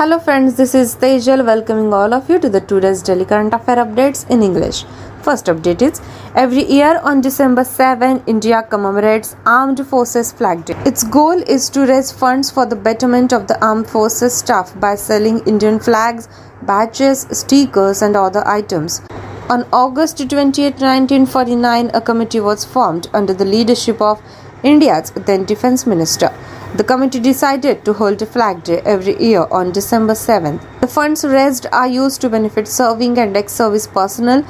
Hello friends, this is Tejal welcoming all of you to the today's daily current affair updates in English. First update is, every year on December 7, India commemorates Armed Forces Flag Day. Its goal is to raise funds for the betterment of the Armed Forces staff by selling Indian flags, badges, stickers and other items. On August 28, 1949, a committee was formed under the leadership of India's then Defence Minister. The committee decided to hold a Flag Day every year on December 7th. The funds raised are used to benefit serving and ex-service personnel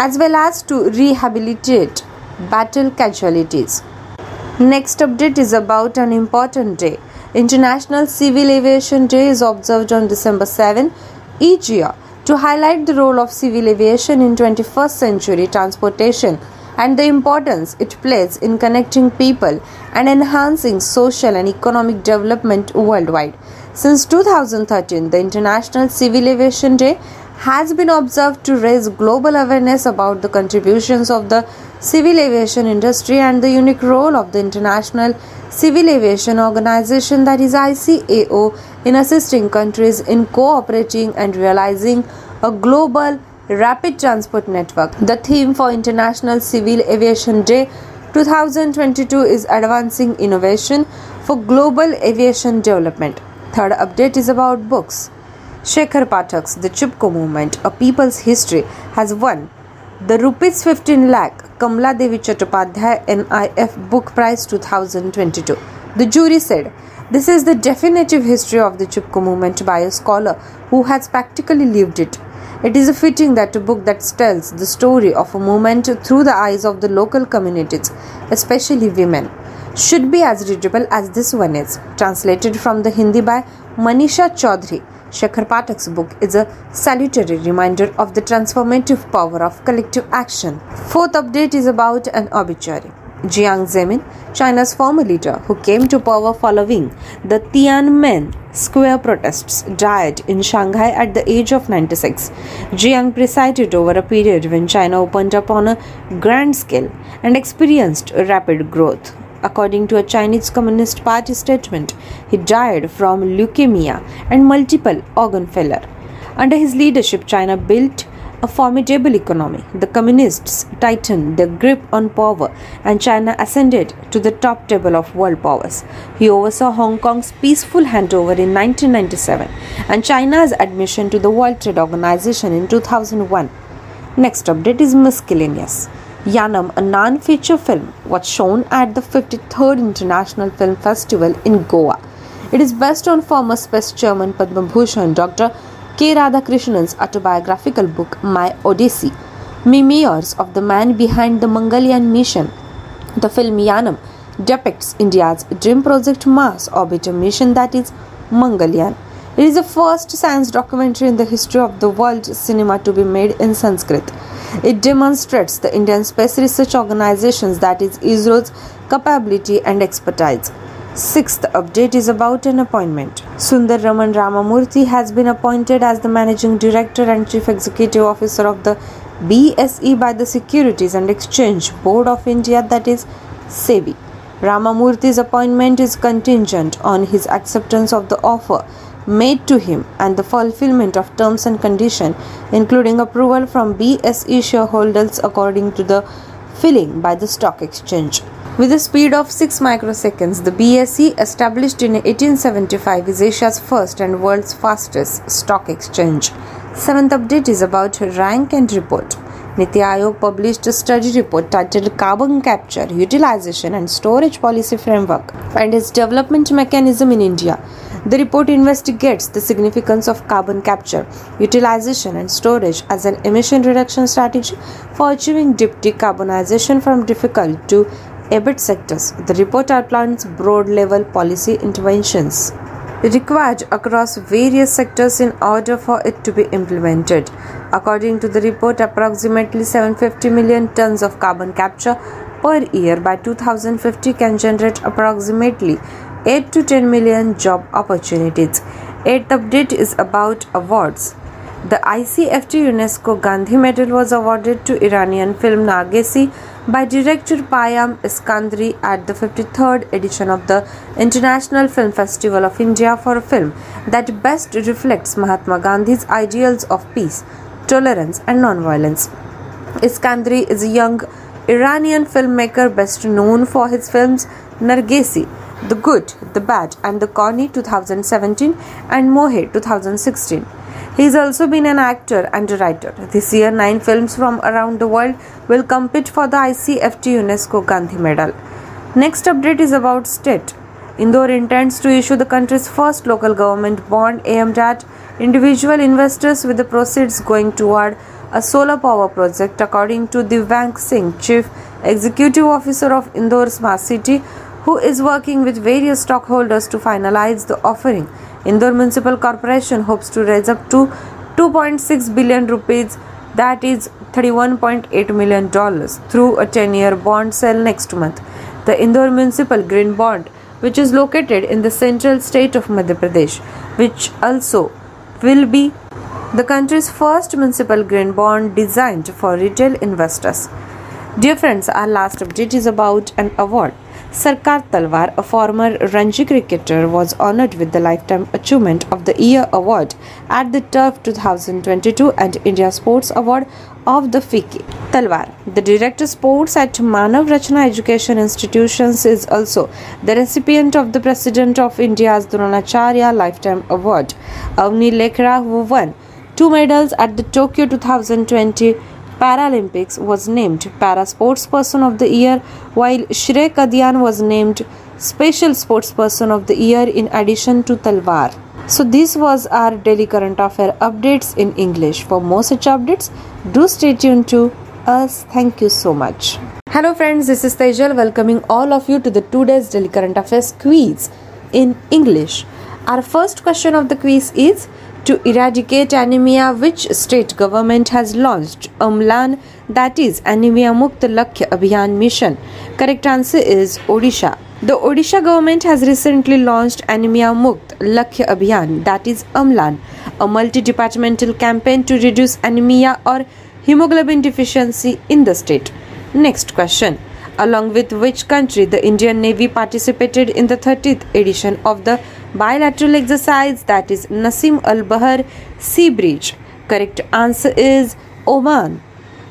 as well as to rehabilitate battle casualties. Next update is about an important day. International Civil Aviation Day is observed on December 7 each year to highlight the role of civil aviation in 21st century transportation and the importance it plays in connecting people and enhancing social and economic development worldwide. Since 2013, the International Civil Aviation Day has been observed to raise global awareness about the contributions of the civil aviation industry and the unique role of the International Civil Aviation Organization, that is ICAO, in assisting countries in cooperating and realizing a global rapid transport network. The theme for International Civil Aviation Day 2022 is Advancing Innovation for Global Aviation Development. Third update is about books. Shekhar Pathak's The Chipko Movement, A People's History has won the Rs 15 lakh Kamla Devi Chatopadhyay NIF Book Prize 2022. The jury said, "This is the definitive history of the Chipko movement by a scholar who has practically lived it. It is fitting that a book that tells the story of a movement through the eyes of the local communities, especially women, should be as readable as this one is." Translated from the Hindi by Manisha Chaudhry, Shekhar Pathak's book is a salutary reminder of the transformative power of collective action. Fourth update is about an obituary. Jiang Zemin, China's former leader who came to power following the Tiananmen Square protests, died in Shanghai at the age of 96. Jiang presided over a period when China opened up on a grand scale and experienced rapid growth. According to a Chinese Communist Party statement, he died from leukemia and multiple organ failure. Under his leadership, China built a formidable economy. The communists tightened their grip on power and China ascended to the top table of world powers. He oversaw Hong Kong's peaceful handover in 1997 and China's admission to the World Trade Organization in 2001. Next update is miscellaneous. Yanam, a non-feature film, was shown at the 53rd International Film Festival in Goa. It is based on former Space Chairman Padma Bhushan Dr. K. Radhakrishnan's autobiographical book, My Odyssey, Memoirs of the Man Behind the Mangalyaan Mission. The film Yanam depicts India's dream project Mars Orbiter mission, that is Mangalyaan. It is the first science documentary in the history of the world cinema to be made in Sanskrit. It demonstrates the Indian Space Research Organization's, that is ISRO's, capability and expertise. Sixth update is about an appointment. Sundar Raman Ramamurthy has been appointed as the Managing Director and Chief Executive Officer of the BSE by the Securities and Exchange Board of India, that is SEBI. Ramamurthy's appointment is contingent on his acceptance of the offer made to him and the fulfillment of terms and conditions, including approval from BSE shareholders according to the filling by the stock exchange. With a speed of 6 microseconds, the BSE, established in 1875, is Asia's first and world's fastest stock exchange. Seventh update is about rank and report. NITI Aayog published a study report titled Carbon Capture, Utilization and Storage Policy Framework and its Development Mechanism in India. The report investigates the significance of carbon capture, utilization and storage as an emission reduction strategy for achieving deep decarbonization from difficult to EBIT sectors. The report outlines broad-level policy interventions required across various sectors in order for it to be implemented. According to the report, approximately 750 million tons of carbon capture per year by 2050 can generate approximately 8 to 10 million job opportunities. Eighth update is about awards. The ICFT UNESCO Gandhi Medal was awarded to Iranian film Nargesi by director Payam Eskandari at the 53rd edition of the International Film Festival of India for a film that best reflects Mahatma Gandhi's ideals of peace, tolerance and non-violence. Eskandari is a young Iranian filmmaker best known for his films Nargesi, The Good, The Bad and The Corny 2017 and Mohe 2016. He has also been an actor and a writer. This year, 9 films from around the world will compete for the ICFT UNESCO Gandhi Medal. Next update is about state. Indore intends to issue the country's first local government bond aimed at individual investors with the proceeds going toward a solar power project, according to Devang Singh, Chief Executive Officer of Indore Smart City, who is working with various stockholders to finalize the offering. Indore Municipal Corporation hopes to raise up to 2.6 billion rupees, that is $31.8 million, through a 10-year bond sale next month. The Indore Municipal Green Bond, which is located in the central state of Madhya Pradesh, which also will be the country's first municipal green bond designed for retail investors. Dear friends, our last update is about an award. Sarkar Talwar, a former Ranji cricketer, was honoured with the Lifetime Achievement of the Year award at the TURF 2022 and India Sports Award of the FICCI. Talwar, the Director Sports at Manav Rachna Education Institutions, is also the recipient of the President of India's Dronacharya Lifetime Award. Avni Lekhra, who won 2 medals at the Tokyo 2020 Paralympics, was named Para Sportsperson of the Year, while Shrey Kadian was named Special Sportsperson of the Year in addition to Talwar. So this was our daily current affair updates in English. For more such updates, do stay tuned to us. Thank you so much. Hello friends, this is Tejal welcoming all of you to the today's daily current affair quiz in English. Our first question of the quiz is: to eradicate anemia, which state government has launched Amlan, that is Anemia Mukt Lakshya Abhiyan Mission? Correct answer is Odisha. The Odisha government has recently launched Anemia Mukt Lakshya Abhiyan, that is Amlan, a multi-departmental campaign to reduce anemia or hemoglobin deficiency in the state. Next question. Along with which country the Indian Navy participated in the 30th edition of the bilateral exercise, that is Nasim al-Bahar Sea Bridge? Correct answer is Oman.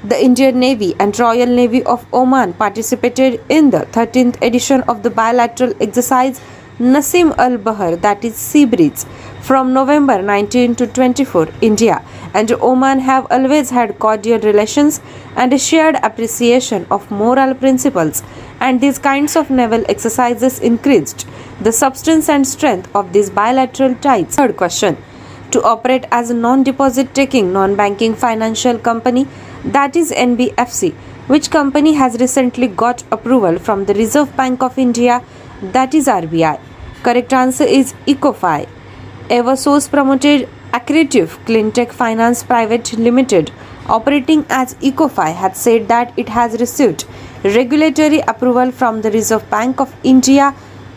The Indian Navy and Royal Navy of Oman participated in the 13th edition of the bilateral exercise Nasim al-Bahar, that is Sea Bridge. From November 19 to 24, India and Oman have always had cordial relations and a shared appreciation of moral principles, and these kinds of naval exercises increased the substance and strength of these bilateral ties. Third question. To operate as a non-deposit taking non-banking financial company, that is NBFC, which company has recently got approval from the Reserve Bank of India, that is RBI? Correct answer is Ecofi. Eversource promoted Accretive Cleantech Finance Private Limited, operating as Ecofi, had said that it has received regulatory approval from the Reserve Bank of India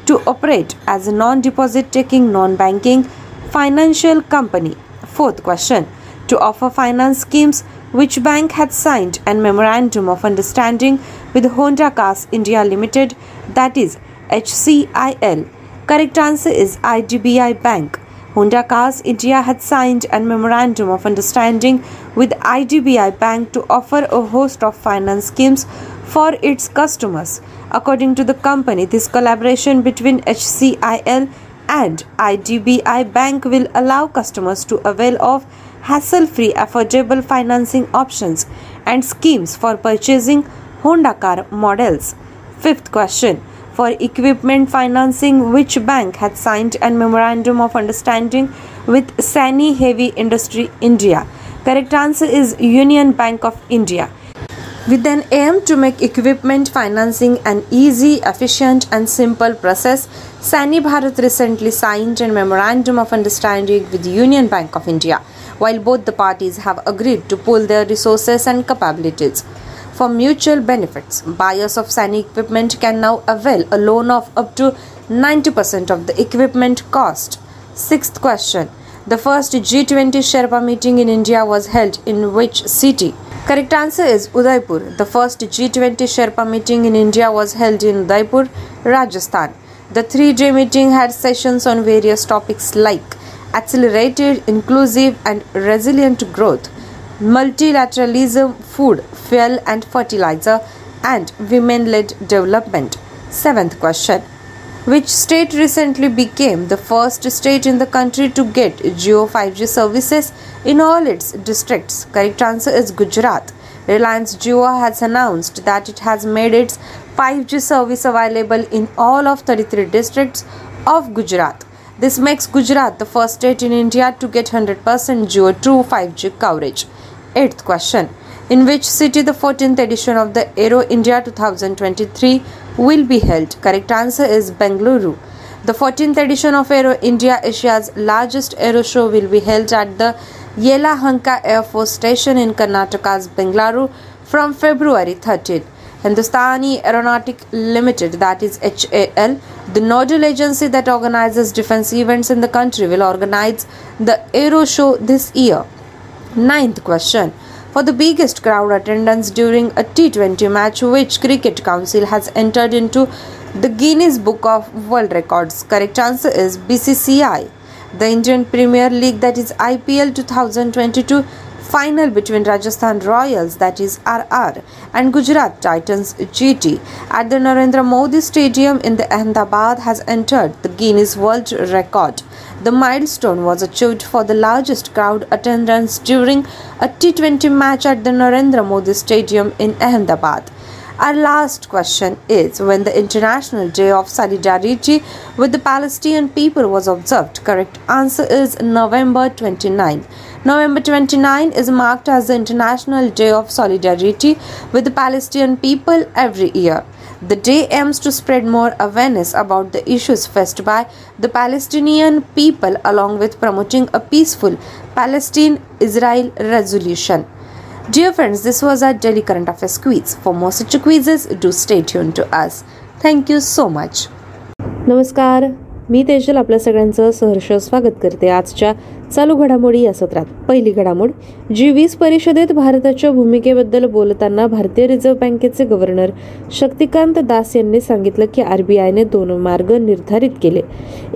to operate as a non-deposit taking non-banking financial company. Fourth question. To offer finance schemes, which bank had signed a memorandum of understanding with Honda Cars India Limited, that is HCIL? Correct answer is IDBI Bank. Honda Cars India had signed a memorandum of understanding with IDBI Bank to offer a host of finance schemes for its customers. According to the company, this collaboration between HCIL and IDBI Bank will allow customers to avail of hassle-free, affordable financing options and schemes for purchasing Honda car models. Fifth question. For equipment financing, which bank had signed a memorandum of understanding with Sani Heavy Industry India? Correct answer is Union Bank of India. With an aim to make equipment financing an easy, efficient and simple process, Sani Bharat recently signed a memorandum of understanding with Union Bank of India, while both the parties have agreed to pool their resources and capabilities for mutual benefits. Buyers of Sani equipment can now avail a loan of up to 90% of the equipment cost. Sixth question. The first G20 Sherpa meeting in India was held in which city? Correct answer is Udaipur. The first G20 Sherpa meeting in India was held in Udaipur, Rajasthan. The 3-day meeting had sessions on various topics like accelerated, inclusive and resilient growth, multilateralism, food, fuel and fertilizer, and women-led development. Seventh question. Which state recently became the first state in the country to get Jio 5G services in all its districts? Correct answer is Gujarat. Reliance Jio has announced that it has made its 5G service available in all of 33 districts of Gujarat. This makes Gujarat the first state in India to get 100% Jio 2 5G coverage. Eighth question. In which city the 14th edition of the Aero India 2023 will be held? Correct answer is Bengaluru. The 14th edition of Aero India, Asia's largest aero show, will be held at the Yelahanka Air Force Station in Karnataka's Bengaluru from February 13. Hindustani Aeronautic Limited, that is HAL, the nodal agency that organizes defense events in the country, will organize the Aero Show this year. Ninth question. For the biggest crowd attendance during a T20 match, which cricket council has entered into the Guinness Book of World Records? Correct answer is BCCI. The Indian Premier League, that is IPL 2022 final between Rajasthan Royals, that is RR, and Gujarat Titans GT at the Narendra Modi Stadium in the Ahmedabad has entered the Guinness World Record. The milestone was achieved for the largest crowd attendance during a T20 match at the Narendra Modi Stadium in Ahmedabad. Our last question is, when the International Day of Solidarity with the Palestinian people was observed? Correct answer is November 29. November 29 is marked as the International Day of Solidarity with the Palestinian people every year. The day aims to spread more awareness about the issues faced by the Palestinian people, along with promoting a peaceful Palestine-Israel resolution. Dear friends, this was our daily current affairs quiz. For more such quizzes, do stay tuned to us. Thank you so much. नमस्कार, मी तेजल आपल्या सगळ्यांचं सहर्ष स्वागत करते. आजच्या चालू घडामोडी या सत्रात पहिली घडामोड, G20 परिषदेत भारताच्या भूमिकेबद्दल बोलताना भारतीय रिझर्व्ह बँकेचे गव्हर्नर शक्तिकांत दास यांनी सांगितलं की आरबीआयने दोन मार्ग निर्धारित केले,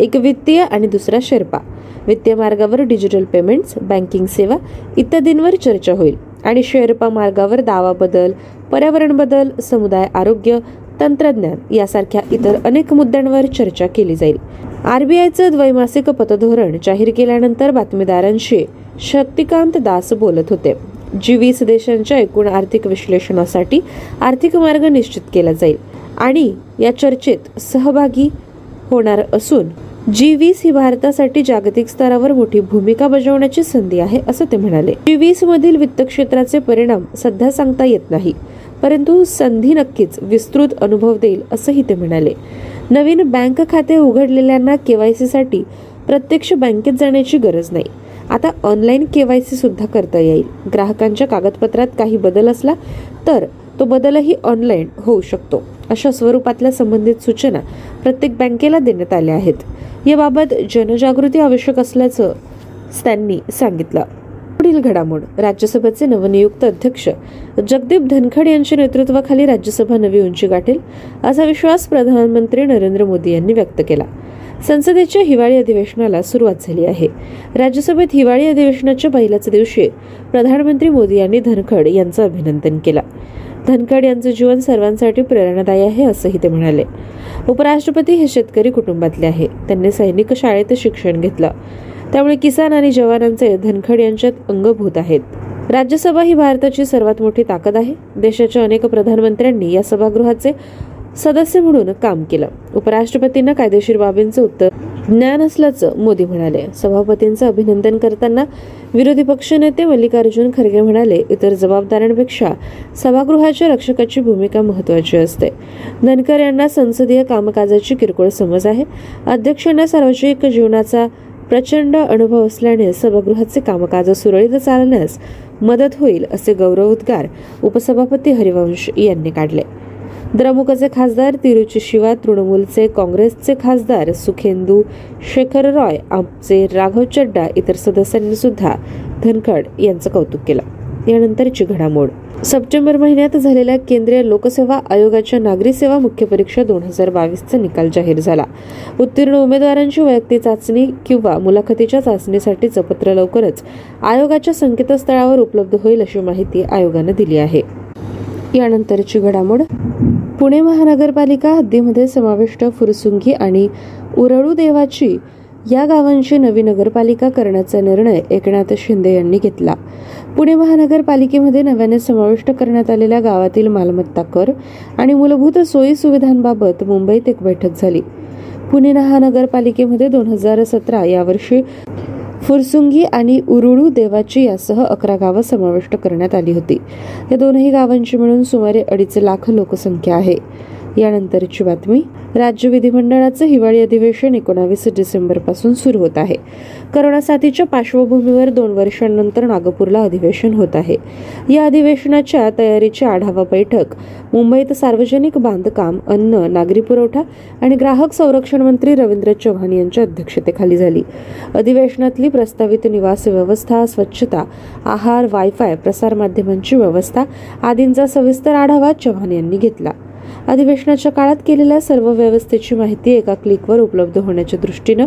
एक वित्तीय आणि दुसरा शेर्पा. वित्तीय मार्गावर डिजिटल पेमेंट्स, बँकिंग सेवा इत्यादींवर चर्चा होईल आणि शेर्पा मार्गावर दावा बदल, पर्यावरण बदल, समुदाय आरोग्य, तंत्रज्ञान यासारख्या इतर अनेक मुद्द्यांवर चर्चा केली जाईल. आरबीआयचं द्वैमासिक पतधोरण जाहीर केल्यानंतर बातमीदारांशी शक्तिकांत दास बोलत होते. G20 देशांच्या एकूण आर्थिक विश्लेषणासाठी आर्थिक मार्ग निश्चित केला जाईल आणि या चर्चेत सहभागी होणार असून G20 ही भारतासाठी जागतिक स्तरावर मोठी भूमिका बजावण्याची संधी आहे, असं ते म्हणाले. G20 मधील वित्त क्षेत्राचे परिणाम सध्या सांगता येत नाही, परंतु संधी नक्कीच विस्तृत अनुभव देईल, असंही ते म्हणाले. नवीन बँक खाते उघडलेल्यांना केवायसीसाठी प्रत्यक्ष बँकेत जाण्याची गरज नाही, आता ऑनलाईन केवायसी सुद्धा करता येईल. ग्राहकांच्या कागदपत्रात काही बदल असला तर तो बदलही ऑनलाईन होऊ शकतो, अशा स्वरूपातल्या संबंधित सूचना प्रत्येक बँकेला देण्यात आल्या आहेत. याबाबत जनजागृती आवश्यक असल्याचं त्यांनी सांगितलं. पुढील घडामोड, राज्यसभेचे नवनियुक्त अध्यक्ष जगदीप धनखड यांच्या नेतृत्वाखाली राज्यसभा नवी उंची गाठेल, असा विश्वास प्रधानमंत्री नरेंद्र मोदी यांनी व्यक्त केला. संसदेच्या हिवाळी अधिवेशनाला सुरुवात झाली आहे. राज्यसभेत हिवाळी अधिवेशनाच्या पहिल्याच दिवशी प्रधानमंत्री मोदी यांनी धनखड यांचं अभिनंदन केलं. धनखड यांचं जीवन सर्वांसाठी प्रेरणादायी आहे, असंही ते म्हणाले. उपराष्ट्रपती हे शेतकरी कुटुंबातले आहे. त्यांनी सैनिक शाळेत शिक्षण घेतलं, त्यामुळे किसान आणि जवानांचे धनखड यांच्यात अंगभूत आहेत. राज्यसभा ही भारताची सर्वात मोठी ताकद आहे. देशाच्या अनेक प्रधानमंत्र्यांनी या सभागृहाचे सदस्य म्हणून काम केलं. उपराष्ट्रपतींना कायदेशीर बाबींचं उत्तर ज्ञान असल्याचं मोदी म्हणाले. सभापतींचं अभिनंदन करताना विरोधी पक्षनेते मल्लिकार्जुन खरगे म्हणाले, इतर जबाबदाऱ्यांपेक्षा सभागृहाच्या रक्षकाची भूमिका महत्त्वाची असते. धनखर यांना संसदीय कामकाजाची किरकोळ समज आहे. अध्यक्षांना सार्वजनिक जीवनाचा प्रचंड अनुभव असल्याने सभागृहाचे कामकाज सुरळीत चालण्यास मदत होईल, असे गौरवोद्गार उपसभापती हरिवंश यांनी काढले. द्रमुकचे खासदार तिरुची शिवा, तृणमूलचे काँग्रेसचे खासदार सुखेंदू शेखर रॉय, आमचे राघव चड्डा, इतर सदस्यांनी सुद्धा धनखड यांचं कौतुक केलं. यानंतरची घडामोड. सप्टेंबर महिन्यात झालेल्या केंद्रीय लोकसेवा आयोगाच्या नागरी सेवा मुख्य परीक्षा 2022 चा निकाल जाहीर झाला. उत्तीर्ण उमेदवारांची वैयक्तिक चाचणी किंवा मुलाखतीच्या चाचणीसाठीचं पत्र लवकरच आयोगाच्या संकेतस्थळावर उपलब्ध होईल अशी माहिती आयोगानं दिली आहे. यानंतरची घडामोड. पुणे महानगरपालिका हद्दीमध्ये समाविष्ट फुरसुंगी आणि उरळू देवाची या गावांची नवी नगरपालिका करण्याचा निर्णय एकनाथ शिंदे यांनी घेतला. पुणे महानगरपालिकेमध्ये नव्याने समाविष्ट करण्यात आलेल्या गावातील मालमत्ता कर आणि मूलभूत सोयी सुविधांबाबत मुंबईत एक बैठक झाली. पुणे महानगरपालिकेमध्ये 2017 या वर्षी फुरसुंगी आणि उरुळू देवाची यासह 11 गावं समाविष्ट करण्यात आली होती. या दोनही गावांची मिळून सुमारे 2.5 लाख लोकसंख्या आहे. यानंतरची बातमी. राज्य विधिमंडळाचं हिवाळी अधिवेशन 19 डिसेंबर पासून सुरू होत आहे. कोरोना साथीच्या पार्श्वभूमीवर 2 वर्षांनंतर नागपूरला अधिवेशन होत आहे. या अधिवेशनाच्या तयारीची आढावा बैठक मुंबईत सार्वजनिक बांधकाम, अन्न, नागरी पुरवठा आणि ग्राहक संरक्षण मंत्री रवींद्र चव्हाण यांच्या अध्यक्षतेखाली झाली. अधिवेशनातली प्रस्तावित निवास व्यवस्था, स्वच्छता, आहार, वायफाय, प्रसारमाध्यमांची व्यवस्था आदींचा सविस्तर आढावा चव्हाण यांनी घेतला. अधिवेशनाच्या काळात केलेल्या सर्व व्यवस्थेची माहिती एका क्लिकवर उपलब्ध होण्याच्या दृष्टीनं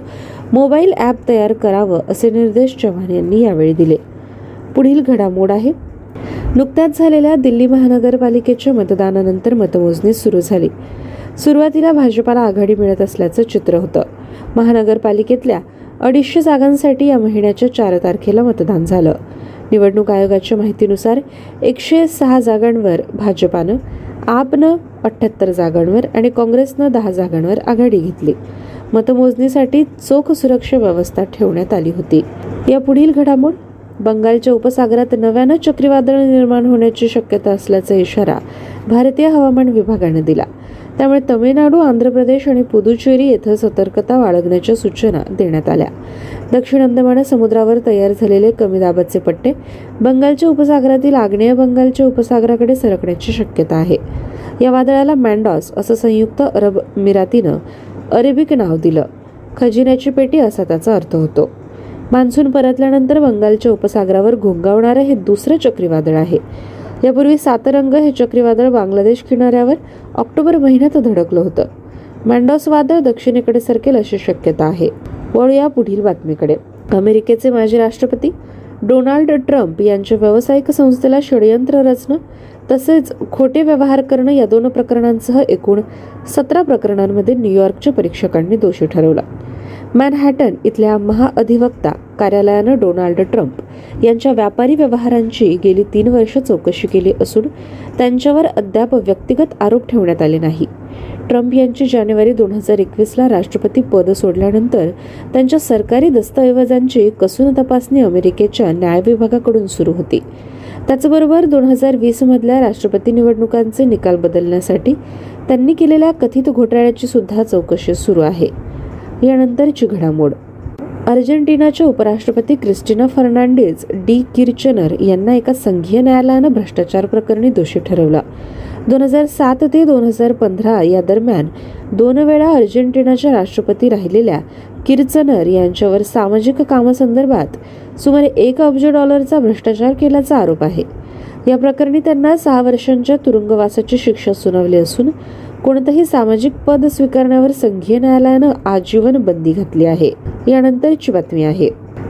मोबाईल ॲप तयार करावं असे निर्देश चव्हाण यांनी यावेळी दिले. पुढील घडामोड आहे. नुकत्याच झालेल्या दिल्ली महानगरपालिकेच्या मतदानानंतर मतमोजणी सुरू झाली. सुरुवातीला भाजपाला आघाडी मिळत असल्याचं चित्र होतं. महानगरपालिकेतल्या 250 जागांसाठी या महिन्याच्या 4 तारखेला मतदान झालं. निवडणूक आयोगाच्या माहितीनुसार 106 जागांवर भाजपानं, आपनं 78 जागांवर आणि काँग्रेसनं 10 जागांवर आघाडी घेतली. मतमोजणीसाठी चोख सुरक्षा व्यवस्था ठेवण्यात आली होती. या पुढील घडामोड. बंगालच्या उपसागरात नव्यानं चक्रीवादळ निर्माण होण्याची शक्यता असल्याचा इशारा भारतीय हवामान विभागानं दिला. त्यामुळे तमिळनाडू, आंध्र प्रदेश आणि पुदुचेरी येथे सतर्कता बाळगण्याच्या सूचना देण्यात आल्या. दक्षिण अंदमान समुद्रावर तयार झालेले कमी दाबाचे पट्टे बंगालच्या उपसागरातील आग्नेय बंगालच्या उपसागराकडे सरकण्याची शक्यता आहे. या वादळाला मँडॉस असं संयुक्त अरब अमिरातीनं अरेबिक नाव दिलं. खजिन्याची पेटी असा त्याचा अर्थ होतो. मान्सून परतल्यानंतर बंगालच्या उपसागरावर घोंगावणारं हे दुसरं चक्रीवादळ आहे. यापूर्वी सातरंग हे चक्रीवादळ बांगलादेश किनाऱ्यावर ऑक्टोबर महिन्यात धडकलं होतं. मँडॉस वादळ दक्षिणेकडे सरकेल अशी शक्यता आहे. वळूया पुढील बातमीकडे. अमेरिकेचे माजी राष्ट्रपती डोनाल्ड ट्रम्प यांच्या व्यावसायिक संस्थेला षडयंत्र रचणं तसेच खोटे व्यवहार करणं या 2 प्रकरणांसह एकूण 17 प्रकरणांमध्ये न्यूयॉर्कच्या परीक्षकांनी दोषी ठरवला. मॅनहॅटन इथल्या महाअधिवक्ता कार्यालयानं डोनाल्ड ट्रम्प यांच्या व्यापारी व्यवहारांची गेली 3 वर्ष चौकशी केली असून त्यांच्यावर अद्याप व्यक्तिगत आरोप ठेवण्यात आले नाही. ट्रम्प यांची जानेवारी 2021 ला राष्ट्रपती पद सोडल्यानंतर त्यांच्या सरकारी दस्तऐवजांची कसून तपासणी अमेरिकेच्या न्याय विभागाकडून सुरू होती. त्याचबरोबर 2020 मधल्या राष्ट्रपती निवडणुकांचे निकाल बदलण्यासाठी त्यांनी केलेल्या कथित घोटाळ्याची सुद्धा चौकशी सुरू आहे. यानंतरची घडामोड. अर्जेंटिनाच्या उपराष्ट्रपती क्रिस्टिना फर्नांडेज डी किर्चनर यांना एका संघीय न्यायालयानं भ्रष्टाचार प्रकरणी दोषी ठरवलं. 2007 ते 2015 या दरम्यान 2 वेळा अर्जेंटिनाच्या राष्ट्रपती राहिलेल्या किर्चनर यांच्यावर सामाजिक कामासंदर्भात सुमारे $1 अब्ज भ्रष्टाचार केल्याचा आरोप आहे. या प्रकरणी त्यांना 6 वर्षांच्या तुरुंगवासाची शिक्षा सुनावली असून कोणतंही सामाजिक पद स्वीकारण्यावर संघीय न्यायालयानं आजीवन बंदी घातली आहे. यानंतरची बातमी आहे.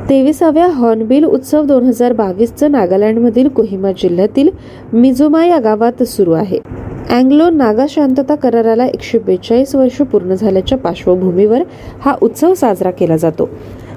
23व्या हॉर्नबिल उत्सव 2022 चं नागालँडमधील कोहिमा जिल्ह्यातील मिझोमा या गावात सुरू आहे. अँग्लो नागा शांतता कराराला 142 वर्ष पूर्ण झाल्याच्या पार्श्वभूमीवर हा उत्सव साजरा केला जातो.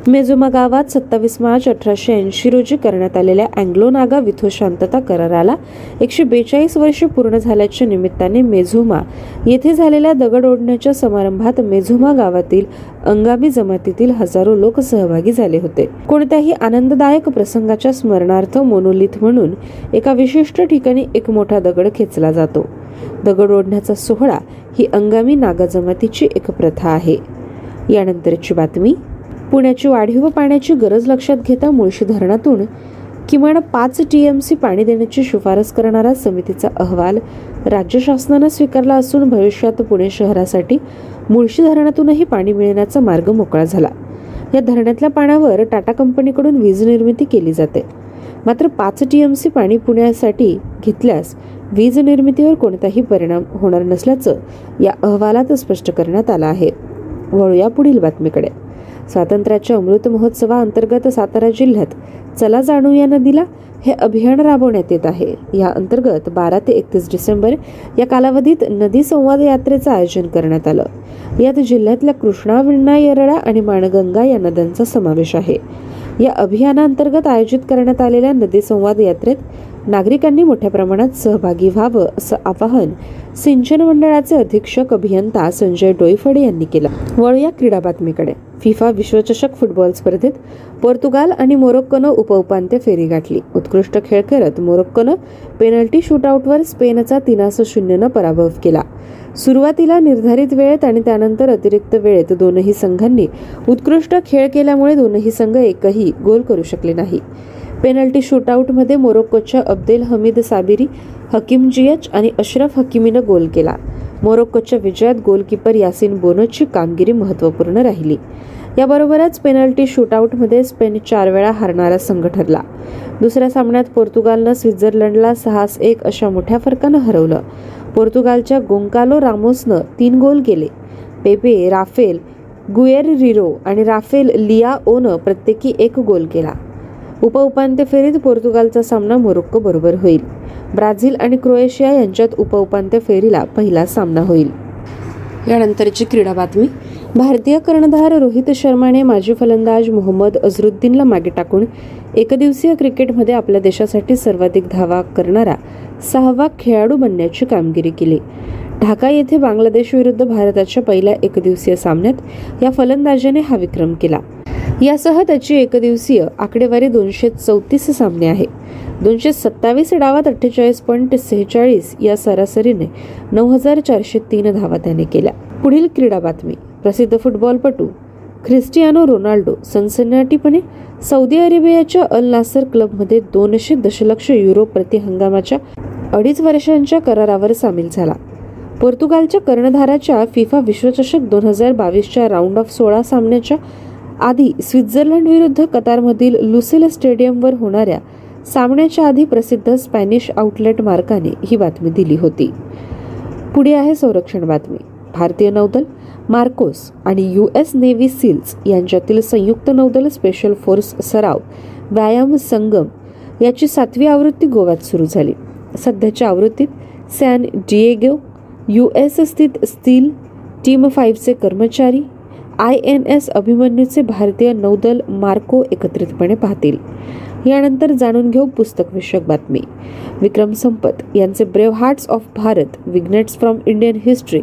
मेझोमा गावात 27 मार्च 1880 रोजी करण्यात आलेल्या अँग्लो नागा विथो शांतता कराराला 142 वर्ष पूर्ण झाल्याच्या निमित्ताने मेझोमा येथे झालेल्या दगड ओढण्याच्या समारंभात मेझोमा गावातील अंगामी जमातीतील हजारो लोक सहभागी झाले होते. कोणत्याही आनंददायक प्रसंगाच्या स्मरणार्थ मोनोलिथ म्हणून एका विशिष्ट ठिकाणी एक मोठा दगड खेचला जातो. दगड ओढण्याचा सोहळा ही अंगामी नागा जमातीची एक प्रथा आहे. यानंतरची बातमी. पुण्याची वाढीव पाण्याची गरज लक्षात घेता मुळशी धरणातून किमान 5 TMC पाणी देण्याची शिफारस करणारा समितीचा अहवाल राज्य शासनानं स्वीकारला असून भविष्यात पुणे शहरासाठी मुळशी धरणातूनही पाणी मिळण्याचा मार्ग मोकळा झाला. या धरणातल्या पाण्यावर टाटा कंपनीकडून वीज निर्मिती केली जाते. मात्र 5 TMC पाणी पुण्यासाठी घेतल्यास वीज निर्मितीवर कोणताही परिणाम होणार नसल्याचं या अहवालात स्पष्ट करण्यात आलं आहे. वळूया पुढील बातमीकडे. स्वातंत्र्याच्या अमृत महोत्सवाअंतर्गत सातारा जिल्ह्यात चला जाणूया नदीला हे अभियान राबवण्यात येत आहे. या अंतर्गत 12 ते 31 डिसेंबर या कालावधीत नदी संवाद यात्रेचं आयोजन करण्यात आलं. यात जिल्ह्यातल्या कृष्णा, विण्णा, येरळा आणि माणगंगा या नद्यांचा समावेश आहे. या अभियानाअंतर्गत आयोजित करण्यात आलेल्या नदी संवाद यात्रेत नागरिकांनी मोठ्या प्रमाणात सहभागी व्हावं असं आवाहन सिंचन मंडळाचे अधीक्षक अभियंता संजय डोईफडे यांनी केलं. वळूया क्रीडा बातमीकडे. फिफा विश्वचषक फुटबॉल स्पर्धेत पोर्तुगाल आणि मोरोक्कोनं उपउपांत्य फेरी गाठली. उत्कृष्ट खेळ करत मोरोक्कोनं पेनल्टी शूटआउटवर स्पेनचा 3-0 पराभव केला. सुरुवातीला निर्धारित वेळेत आणि त्यानंतर अतिरिक्त वेळेत दोनही संघांनी उत्कृष्ट खेळ केल्यामुळे दोनही संघ एकही गोल करू शकले नाही. पेनल्टी शूटआउटमध्ये मोरोक्कोच्या Abdel Hamid Sabiri, Hakim Ziyech आणि अशरफ हकीमीनं गोल केला. मोरोक्कोच्या विजयात गोलकीपर यासिन बोनोची कामगिरी महत्त्वपूर्ण राहिली. याबरोबरच पेनल्टी शूटआउटमध्ये स्पेन 4 वेळा हारणारा संघ ठरला. दुसऱ्या सामन्यात पोर्तुगालनं स्वित्झर्लंडला 6-1 अशा मोठ्या फरकानं हरवलं. पोर्तुगालच्या गोंकालो रामोसनं 3 गोल केले. पेपे, राफेल गुएररिरो आणि राफेल लियाओनं प्रत्येकी 1 गोल केला. उपउपांत्य फेरीत पोर्तुगालचा सामना मोरोक्को बरोबर होईल. ब्राझील आणि क्रोएशिया यांच्यात उपउपांत्य फेरीला पहिला सामना होईल. यानंतरची क्रीडा बातमी. भारतीय कर्णधार रोहित शर्माने माजी फलंदाज मोहम्मद अझरुद्दीनला मागे टाकून एकदिवसीय क्रिकेटमध्ये आपल्या देशासाठी सर्वाधिक धावा करणारा 6वा खेळाडू बनण्याची कामगिरी केली. ढाका येथे बांगलादेश विरुद्ध भारताच्या पहिल्या एकदिवसीय सामन्यात या फलंदाजाने हा विक्रम केला. यासह त्याची एकदिवसीय आकडेवारी 234 सामने आहे. 227 डावात 48.46 या सरासरीने 9403 धावा त्याने केल्या. पुढील क्रीडा बातमी. प्रसिद्ध फुटबॉलपटू ख्रिस्टियानो रोनाल्डो सनसनाटीपणे सौदी अरेबियाच्या अल नासर क्लबमध्ये $200 दशलक्ष प्रति हंगामाच्या 2.5 वर्षांच्या करारावर सामील झाला. पोर्तुगालच्या कर्णधाराच्या फिफा विश्वचषक 2022च्या राऊंड ऑफ 16 सामन्याच्या आधी स्वित्झर्लंड विरुद्ध कतारमधील लुसेल स्टेडियमवर होणाऱ्या सामन्याच्या आधी प्रसिद्ध स्पॅनिश आउटलेट मार्काने ही बातमी दिली होती. पुढे आहे संरक्षण बातमी. भारतीय नौदल, मार्कोस आणि US नेव्ही सील्स यांच्यातील संयुक्त नौदल स्पेशल फोर्स सराव व्यायाम संगम याची 7वी आवृत्ती गोव्यात सुरू झाली. सध्याच्या आवृत्तीत सॅन डिएगो, US स्थित स्टील टीम 5चे कर्मचारी, INS अभिमन्यूचे भारतीय नौदल मार्को एकत्रितपणे पाहतील. यानंतर जाणून घेऊ पुस्तकविषयक बातमी. विक्रम संपत यांचे brave hearts of Bharat, vignettes from Indian history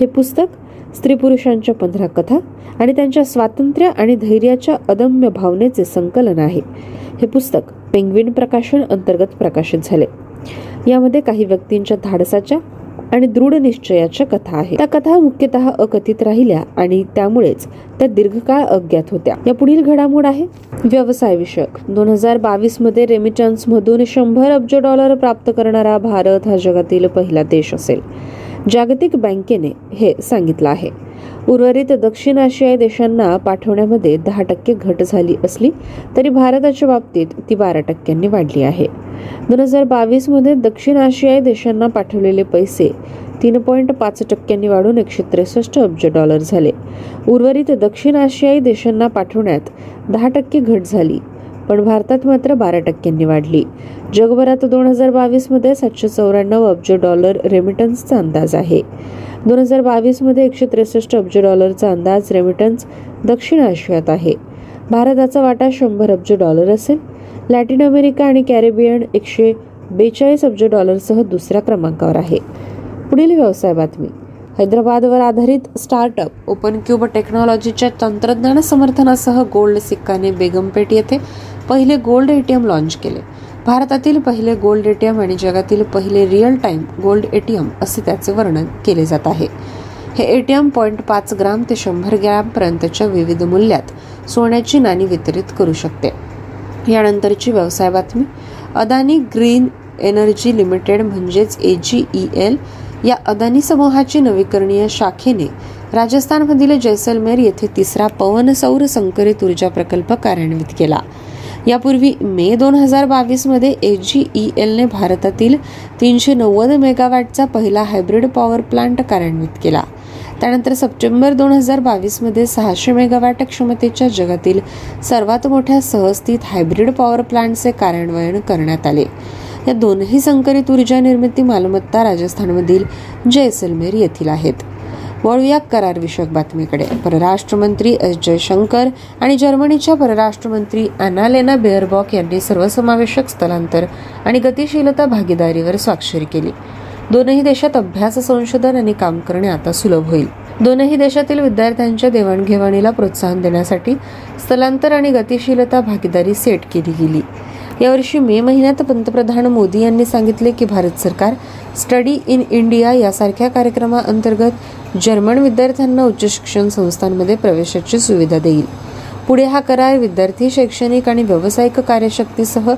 हे पुस्तक स्त्री पुरुषांच्या 15 कथा आणि त्यांच्या स्वातंत्र्य आणि धैर्याच्या अदम्य भावनेचे संकलन आहे. हे पुस्तक पेंग्विन प्रकाशन अंतर्गत प्रकाशित झाले. यामध्ये काही व्यक्तींच्या धाडसाच्या आणि दृढ निश्चयाच्या कथा आहेत. त्या कथा मुख्यतः अकथित राहिल्या आणि त्यामुळेच त्या दीर्घकाळ अज्ञात होत्या. या पुढील घडामोड आहे व्यवसाय विषयक. 2022 मध्ये रेमिटन्समधून $100 अब्ज प्राप्त करणारा भारत हा जगातील पहिला देश असेल, जागतिक बँकेने हे सांगितलं आहे. उर्वरित दक्षिण आशियाई देशांना पाठवण्यामध्ये 10% घट झाली असली तरी भारताच्या बाबतीत ती 12% वाढली आहे. 2022 मध्ये दक्षिण आशियाई देशांना पाठवलेले पैसे 3.5% वाढून $163 अब्ज झाले. उर्वरित दक्षिण आशियाई देशांना पाठवण्यात 10% घट झाली पण भारतात मात्र 12% वाढली. जगभरात 2022 मध्ये $794 अब्ज रेमिटन्सचा अंदाज आहे. 2022 मध्ये $163 अब्ज अंदाज रेमिटन्स दक्षिण आशियात आहे. भारताचा वाटा $100 अब्ज असेल. लॅटिन अमेरिका आणि कॅरेबियन $142 अब्ज दुसऱ्या क्रमांकावर आहे. पुढील व्यवसाय बातमी. हैदराबादवर आधारित स्टार्टअप ओपन क्यूब टेक्नॉलॉजीच्या तंत्रज्ञान समर्थनासह गोल्ड सिक्काने बेगमपेठ येथे पहिले गोल्ड ATM लॉन्च केले. भारतातील पहिले गोल्ड ATM आणि जगातील पहिले रिअल टाइम गोल्ड ATM असे त्याचे वर्णन केले जात आहे. हे ATM 0.5 ग्राम ते 100 ग्रॅम पर्यंतच्या विविध मूल्यात सोन्याची नाणी वितरित करू शकते. यानंतरची व्यवसाय बातमी. अदानी ग्रीन एनर्जी लिमिटेड म्हणजेच AGEL या अदानी समूहाची नवीकरणीय शाखेने राजस्थानमधील जैसलमेर येथे 3रा पवन सौर संकरित ऊर्जा प्रकल्प कार्यान्वित केला. यापूर्वी मे 2022 मध्ये AGELने भारतातील 390 मेगावॅटचा पहिला हायब्रिड पॉवर प्लांट कार्यान्वित केला. त्यानंतर सप्टेंबर 2022 मध्ये 600 मेगावॅट क्षमतेच्या जगातील सर्वात मोठ्या सहस्थित हायब्रिड पॉवर प्लांटचे कार्यान्वयन करण्यात आले. या दोनही संकरित ऊर्जा निर्मिती मालमत्ता राजस्थानमधील जैसलमेर येथील आहेत. वळूया करारविषयक बातमीकडे. परराष्ट्रमंत्री एस जयशंकर आणि जर्मनीच्या परराष्ट्रमंत्री अॅनालेना बेअरबॉक यांनी सर्वसमावेशक स्थलांतर आणि गतिशीलता भागीदारीवर स्वाक्षरी केली. दोनही देशात अभ्यास, संशोधन आणि काम करणे आता सुलभ होईल. दोनही देशातील विद्यार्थ्यांच्या देवाणघेवाणीला प्रोत्साहन देण्यासाठी स्थलांतर आणि गतिशीलता भागीदारी सेट केली गेली. यावर्षी मे महिन्यात पंतप्रधान मोदी यांनी सांगितले की भारत सरकार स्टडी इन इंडिया यासारख्या कार्यक्रमाअंतर्गत जर्मन विद्यार्थ्यांना उच्च शिक्षण संस्थांमध्ये प्रवेशाची सुविधा देईल. पुढे हा करार विद्यार्थी, शैक्षणिक आणि व्यावसायिक कार्यशक्तीसह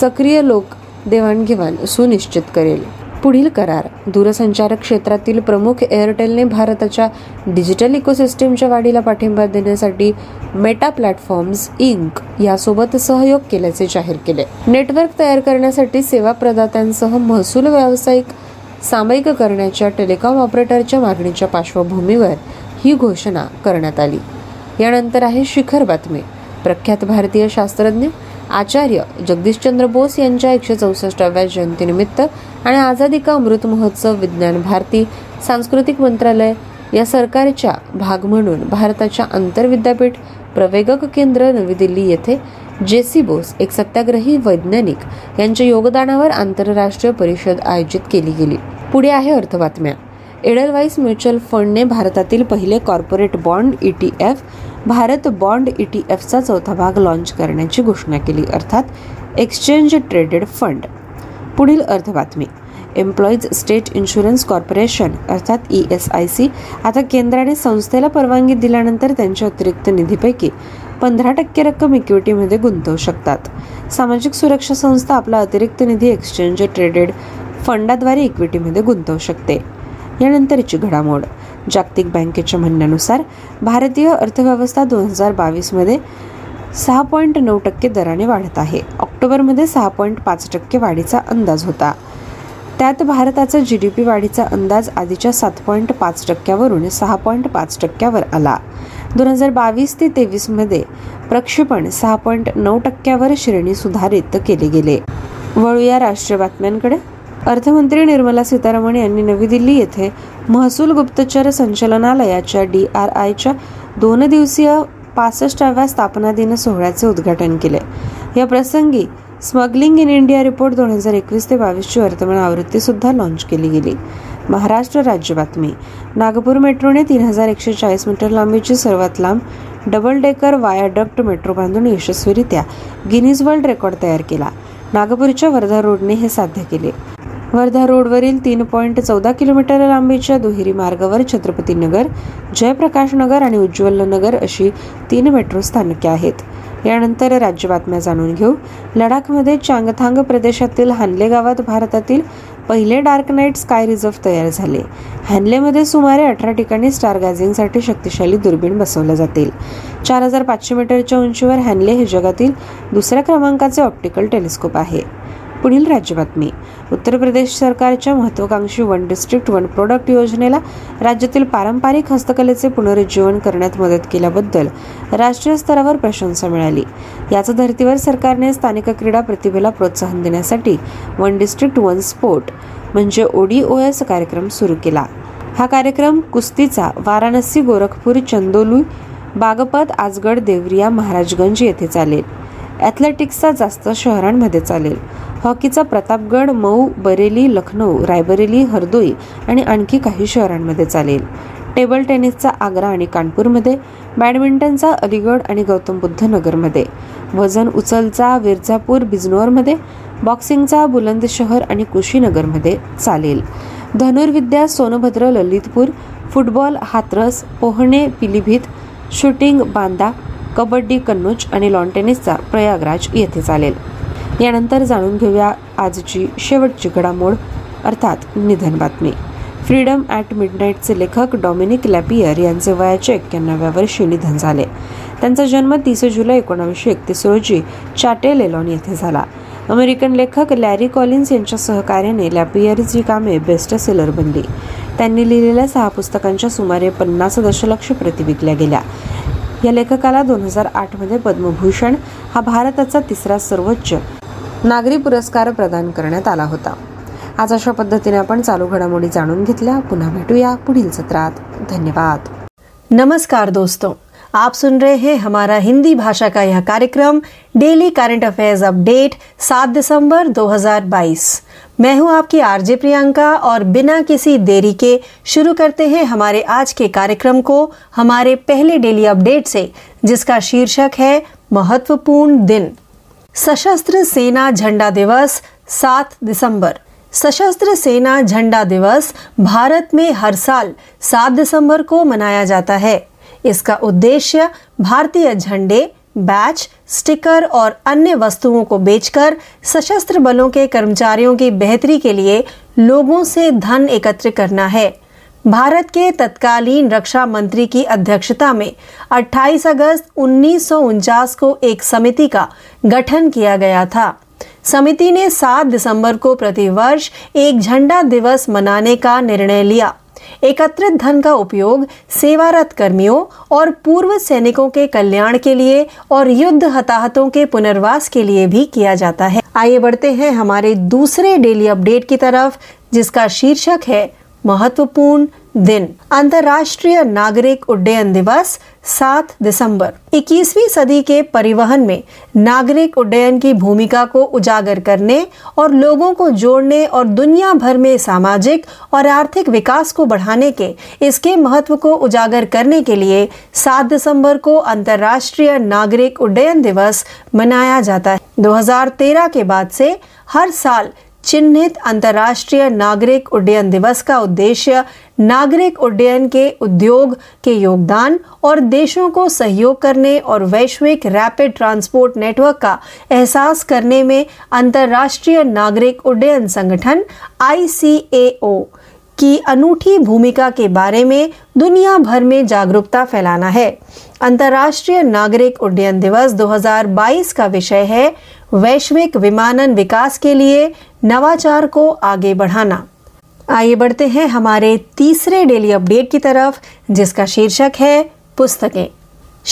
सक्रिय लोक देवाणघेवाण सुनिश्चित करेल. पुढील करार दूरसंचार क्षेत्रातील प्रमुख एअरटेलने भारताच्या डिजिटल इकोसिस्टमच्या वाढीला पाठिंबा देण्यासाठी मेटा प्लॅटफॉर्म्स इंक यासोबत सहयोग केल्याचे जाहीर केले. नेटवर्क तयार करण्यासाठी सेवा प्रदात्यांसह महसूल व्यावसायिक सामायिक करण्याच्या टेलिकॉम ऑपरेटरच्या मागणीच्या पार्श्वभूमीवर ही घोषणा करण्यात आली. यानंतर आहे शिखर बातमी. प्रख्यात भारतीय शास्त्रज्ञ आचार्य जगदीशचंद्र बोस यांच्या 164व्या जयंतीनिमित्त आणि आझादी का अमृत महोत्सव विज्ञान भारती सांस्कृतिक मंत्रालय या सरकारच्या भाग म्हणून भारताच्या आंतरविद्यापीठ प्रवेगक केंद्र नवी दिल्ली येथे JC बोस, एक सत्याग्रही वैज्ञानिक, यांच्या योगदानावर आंतरराष्ट्रीय परिषद आयोजित केली गेली. पुढे आहे अर्थबातम्या. एडलवाईस म्युच्युअल फंडने भारतातील पहिले corporate bond ETF Bharat bond ETFचा चौथा भाग लॉन्च करण्याची घोषणा केली, अर्थात एक्सचेंज ट्रेडेड फंड. पुढील अर्थबातमी. एम्प्लॉईज स्टेट इन्शुरन्स कॉर्पोरेशन अर्थात ESIC आता केंद्राने संस्थेला परवानगी दिल्यानंतर त्यांच्या अतिरिक्त निधीपैकी 15% रक्कम इक्विटीमध्ये गुंतवू शकतात. सामाजिक सुरक्षा संस्था आपला अतिरिक्त निधी एक्सचेंज ट्रेडेड फंडाद्वारे इक्विटीमध्ये गुंतवू शकते. यानंतरची घडामोड. जागतिक बँकेच्या म्हणण्यानुसार भारतीय अर्थव्यवस्था 2022 मध्ये 6.9% दराने वाढत आहे. ऑक्टोबरमध्ये 6.5% वाढीचा अंदाज होता. त्यात भारताचा GDP वाढीचा अंदाज आधीच्या 7.5%वरून 6.5%वर आला. 2022 ते 2023 मध्ये प्रक्षेपण 6.9%वर श्रेणी सुधारित केले गेले. वळूया राष्ट्रीय बातम्यांकडे. अर्थमंत्री निर्मला सीतारामन यांनी नवी दिल्ली येथे महसूल गुप्तचर संचालनालयाच्या DRIच्या 2 दिवसीय 65व्या स्थापना दिन सोहळ्याचे उद्घाटन केले. या प्रसंगी स्मगलिंग इन इंडिया रिपोर्ट 2021 ते 2022ची वर्तमान आवृत्ती सुद्धा लॉन्च केली गेली. महाराष्ट्र राज्य बातमी. नागपूर मेट्रोने 3140 मीटर लांबीची सर्वात लांब डबल-डेकर वायाडक्ट मेट्रो बांधून यशस्वीरित्या गिनीज वर्ल्ड रेकॉर्ड तयार केला. नागपूरच्या वर्धा रोडने हे साध्य केले. वर्धा रोडवरील 3.14 किलोमीटर लांबीच्या दुहेरी मार्गावर छत्रपती नगर, जयप्रकाश नगर आणि उज्ज्वल नगर अशी 3 मेट्रो स्थानके आहेत. यानंतर राज्य बातम्या जाणून घेऊ. लडाखमध्ये चांगथांग प्रदेशातील हानले गावात भारतातील पहिले डार्क नाईट स्काय रिझर्व्ह तयार झाले. हॅनलेमध्ये सुमारे 18 ठिकाणी स्टार गॅझिंगसाठी शक्तिशाली दुर्बीण बसवल्या जातील. 4500 मीटरच्या उंचीवर हॅनले हे जगातील 2ऱ्या क्रमांकाचे ऑप्टिकल टेलिस्कोप आहे. पुढील राज्य बातमी. उत्तर प्रदेश सरकारच्या महत्वाकांक्षी 1 डिस्ट्रिक्ट 1 प्रॉडक्ट योजनेला राज्यातील पारंपरिक हस्तकलेचे पुनरुज्जीवन करण्यात मदत केल्याबद्दल राष्ट्रीय स्तरावर प्रशंसा मिळाली. याच धर्तीवर सरकारने स्थानिक क्रीडा प्रतिभेला प्रोत्साहन देण्यासाठी 1 डिस्ट्रिक्ट 1 स्पोर्ट म्हणजे ODOS कार्यक्रम सुरू केला. हा कार्यक्रम कुस्तीचा वाराणसी, गोरखपूर, चंदोली, बागपत, आजगड, देवरिया, महाराजगंज येथे चालेल. ॲथलेटिक्सचा जास्त शहरांमध्ये चालेल. हॉकीचा प्रतापगड, मऊ, बरेली, लखनौ, रायबरेली, हरदोई आणि आणखी काही शहरांमध्ये चालेल. टेबल टेनिसचा आग्रा आणि कानपूरमध्ये, बॅडमिंटनचा अलीगड आणि गौतम बुद्ध नगरमध्ये, वजन उचलचा मिर्झापूर, बिजनोरमध्ये, बॉक्सिंगचा बुलंदशहर आणि कुशीनगरमध्ये चालेल. धनुर्विद्या सोनभद्र, ललितपूर, फुटबॉल हाथरस, पोहणे पिलीभीत, शूटिंग बांदा, कबड्डी कन्नूज आणि लॉन टेनिसचा प्रयागराज येथे चालेल. यानंतर जाणून घेऊया आजची शेवटची घडामोड अर्थात निधन बातमी. फ्रीडम ॲट मिडनाईटचे लेखक डॉमिनिक लॅपियर यांचे वयाच्या 91व्या वर्षी निधन झाले. त्यांचा जन्म 30 जुलै 1931 रोजी चाटेलेलॉन येथे झाला. अमेरिकन लेखक लॅरी कॉलिन्स यांच्या सहकार्याने लॅपियरची कामे बेस्ट सेलर बनली. त्यांनी लिहिलेल्या 6 पुस्तकांच्या सुमारे 50 दशलक्ष प्रति विकल्या गेल्या. या लेखकाला 2008 मध्ये पद्मभूषण हा भारताचा 3रा सर्वोच्च नागरी पुरस्कार प्रदान करण्यात आला होता. आज अशा पद्धतीने आपण चालू घडामोडी जाणून घेतल्या. पुन्हा भेटूया पुढील सत्रात. धन्यवाद. नमस्कार दोस्तों, आप सुन रहे हैं हमारा हिंदी भाषा का यह कार्यक्रम डेली करंट अफेयर्स अपडेट 7 दिसंबर 2022. मैं हूं आपकी आरजे प्रियंका और बिना किसी देरी के शुरू करते हैं हमारे आज के कार्यक्रम को हमारे पहले डेली अपडेट से, जिसका शीर्षक है महत्वपूर्ण दिन सशस्त्र सेना झंडा दिवस 7 दिसंबर. सशस्त्र सेना झंडा दिवस भारत में हर साल 7 दिसंबर को मनाया जाता है. इसका उद्देश्य भारतीय झंडे, बैच, स्टिकर और अन्य वस्तुओं को बेचकर सशस्त्र बलों के कर्मचारियों की बेहतरी के लिए लोगों से धन एकत्र करना है. भारत के तत्कालीन रक्षा मंत्री की अध्यक्षता में 28 अगस्त 1949 को एक समिति का गठन किया गया था. समिति ने 7 दिसंबर को प्रतिवर्ष एक झंडा दिवस मनाने का निर्णय लिया. एकत्रित धन का उपयोग सेवारत कर्मियों और पूर्व सैनिकों के कल्याण के लिए और युद्ध हताहतों के पुनर्वास के लिए भी किया जाता है. आइए बढ़ते हैं हमारे दूसरे डेली अपडेट की तरफ, जिसका शीर्षक है महत्वपूर्ण दिन अंतर्राष्ट्रीय नागरिक उड्डयन दिवस 7 दिसंबर. 21वीं सदी के परिवहन में नागरिक उड्डयन की भूमिका को उजागर करने और लोगों को जोड़ने और दुनिया भर में सामाजिक और आर्थिक विकास को बढ़ाने के इसके महत्व को उजागर करने के लिए 7 दिसंबर को अंतर्राष्ट्रीय नागरिक उड्डयन दिवस मनाया जाता है. 2013 के बाद से हर साल चिन्हित अंतर्राष्ट्रीय नागरिक उड्डयन दिवस का उद्देश्य नागरिक उड्डयन के उद्योग के योगदान और देशों को सहयोग करने और वैश्विक रैपिड ट्रांसपोर्ट नेटवर्क का एहसास करने में अंतर्राष्ट्रीय नागरिक उड्डयन संगठन ICAO की अनूठी भूमिका के बारे में दुनिया भर में जागरूकता फैलाना है. अंतर्राष्ट्रीय नागरिक उड्डयन दिवस 2022 का विषय है वैश्विक विमानन विकास के लिए नवाचार को आगे बढ़ाना. आइए बढ़ते हैं हमारे तीसरे डेली अपडेट की तरफ, जिसका शीर्षक है पुस्तकें.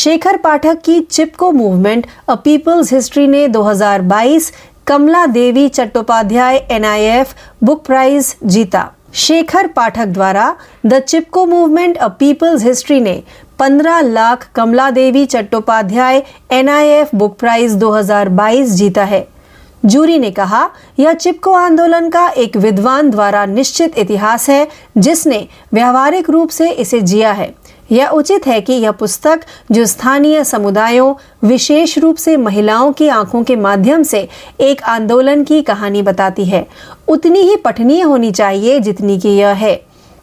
शेखर पाठक की Chipko movement a people's history ने 2022 Kamala Devi Chattopadhyay NIF book prize जीता. शेखर पाठक द्वारा the Chipko movement a people's history ने 15 lakh Kamala Devi Chattopadhyay NIF book price 2022 जीता है. जूरी ने कहा यह चिपको आंदोलन का एक विद्वान द्वारा निश्चित इतिहास है जिसने व्यावहारिक रूप से इसे जिया है. यह उचित है कि यह पुस्तक जो स्थानीय समुदायों, विशेष रूप से महिलाओं की आंखों के माध्यम से एक आंदोलन की कहानी बताती है, उतनी ही पठनीय होनी चाहिए जितनी की यह है.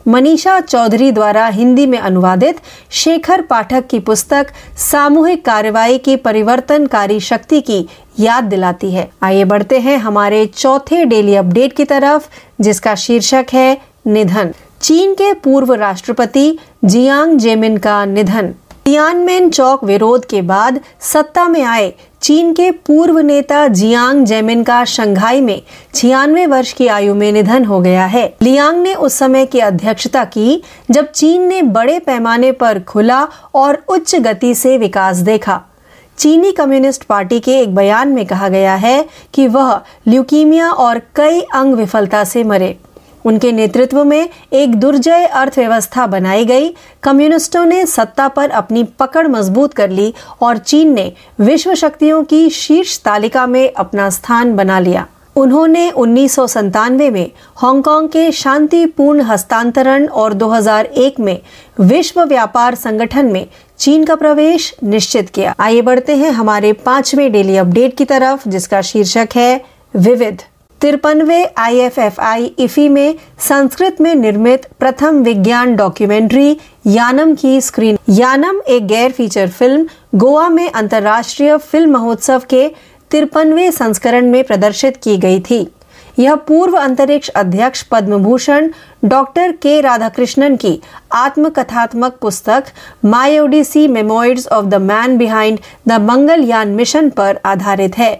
मनीषा चौधरी द्वारा हिंदी में अनुवादित शेखर पाठक की पुस्तक सामूहिक कार्रवाई की परिवर्तनकारी शक्ति की याद दिलाती है. आइए बढ़ते हैं हमारे चौथे डेली अपडेट की तरफ, जिसका शीर्षक है निधन. चीन के पूर्व राष्ट्रपति जियांग जेमिन का निधन. तियानमेन चौक विरोध के बाद सत्ता में आए चीन के पूर्व नेता जियांग जेमिन का शंघाई में 96 वर्ष की आयु में निधन हो गया है. लियांग ने उस समय की अध्यक्षता की जब चीन ने बड़े पैमाने पर खुला और उच्च गति से विकास देखा. चीनी कम्युनिस्ट पार्टी के एक बयान में कहा गया है कि वह ल्यूकीमिया और कई अंग विफलता से मरे. उनके नेतृत्व में एक दुर्जय अर्थव्यवस्था बनाई गई. कम्युनिस्टों ने सत्ता पर अपनी पकड़ मजबूत कर ली और चीन ने विश्व शक्तियों की शीर्ष तालिका में अपना स्थान बना लिया. उन्होंने 1997 में हांगकांग के शांतिपूर्ण हस्तांतरण और 2001 में विश्व व्यापार संगठन में चीन का प्रवेश निश्चित किया. आइए बढ़ते हैं हमारे पांचवें डेली अपडेट की तरफ, जिसका शीर्षक है विविध. 53वें IFFI IFI में संस्कृत में निर्मित प्रथम विज्ञान डॉक्यूमेंट्री यानम की स्क्रीन. यानम एक गैर फीचर फिल्म गोवा में अंतर्राष्ट्रीय फिल्म महोत्सव के 53वें संस्करण में प्रदर्शित की गई थी. यह पूर्व अंतरिक्ष अध्यक्ष पद्म भूषण डॉक्टर के राधाकृष्णन की आत्मकथात्मक पुस्तक my odyssey memoirs of the man behind the Mangalyaan mission पर आधारित है।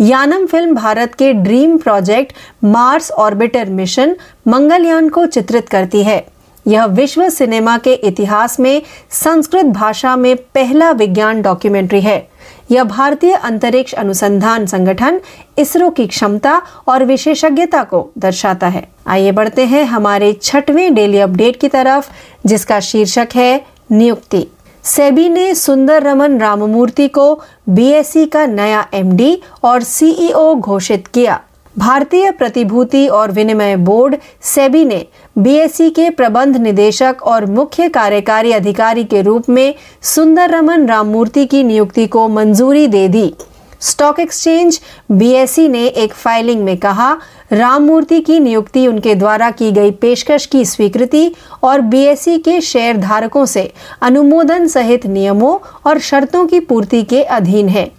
यानम फिल्म भारत के dream project Mars orbiter mission Mangalyaan को चित्रित करती है। यह विश्व सिनेमा के इतिहास में संस्कृत भाषा में पहला विज्ञान डॉक्यूमेंट्री है। यह भारतीय अंतरिक्ष अनुसंधान संगठन इसरो की क्षमता और विशेषज्ञता को दर्शाता है। आइए बढ़ते हैं हमारे 6वें डेली अपडेट की तरफ, जिसका शीर्षक है नियुक्ति। सेबी ने सुंदर रमन राममूर्ति को बीएसई का नया MD और CEO घोषित किया। भारतीय प्रतिभूति और विनिमय बोर्ड सेबी ने बीएसई के प्रबंध निदेशक और मुख्य कार्यकारी अधिकारी के रूप में सुंदर रमन राममूर्ति की नियुक्ति को मंजूरी दे दी। स्टॉक एक्सचेंज बीएसई ने एक फाइलिंग में कहा, राममूर्ति की नियुक्ति उनके द्वारा की गई पेशकश की स्वीकृति और बीएसई के शेयर धारकों से अनुमोदन सहित नियमों और शर्तों की पूर्ति के अधीन है।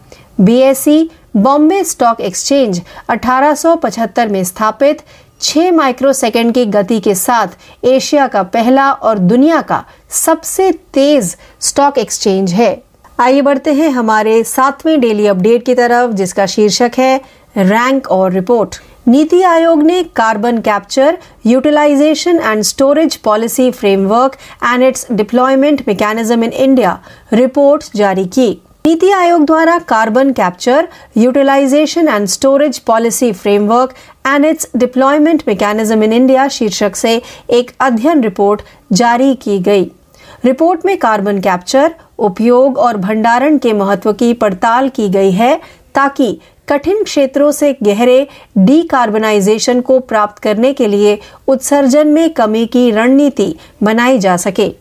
बीएसई बॉम्बे स्टॉक एक्सचेंज 1875 में स्थापित 6 माइक्रोसेकंड की गति के साथ एशिया का पहला और दुनिया का सबसे तेज स्टॉक एक्सचेंज है। आइए बढ़ते हैं हमारे 7वें डेली अपडेट की तरफ, जिसका शीर्षक है रैंक और रिपोर्ट। नीति आयोग ने carbon capture utilisation and storage policy framework and its deployment mechanism in India report जारी की। नीति आयोग द्वारा carbon capture utilisation and storage policy framework and its deployment mechanism in India शीर्षक से एक अध्ययन रिपोर्ट जारी की गई। रिपोर्ट में कार्बन कैप्चर, उपयोग और भंडारण के महत्व की पड़ताल की गई है ताकि कठिन क्षेत्रों से गहरे डीकार्बनाइजेशन को प्राप्त करने के लिए उत्सर्जन में कमी की रणनीति बनाई जा सके।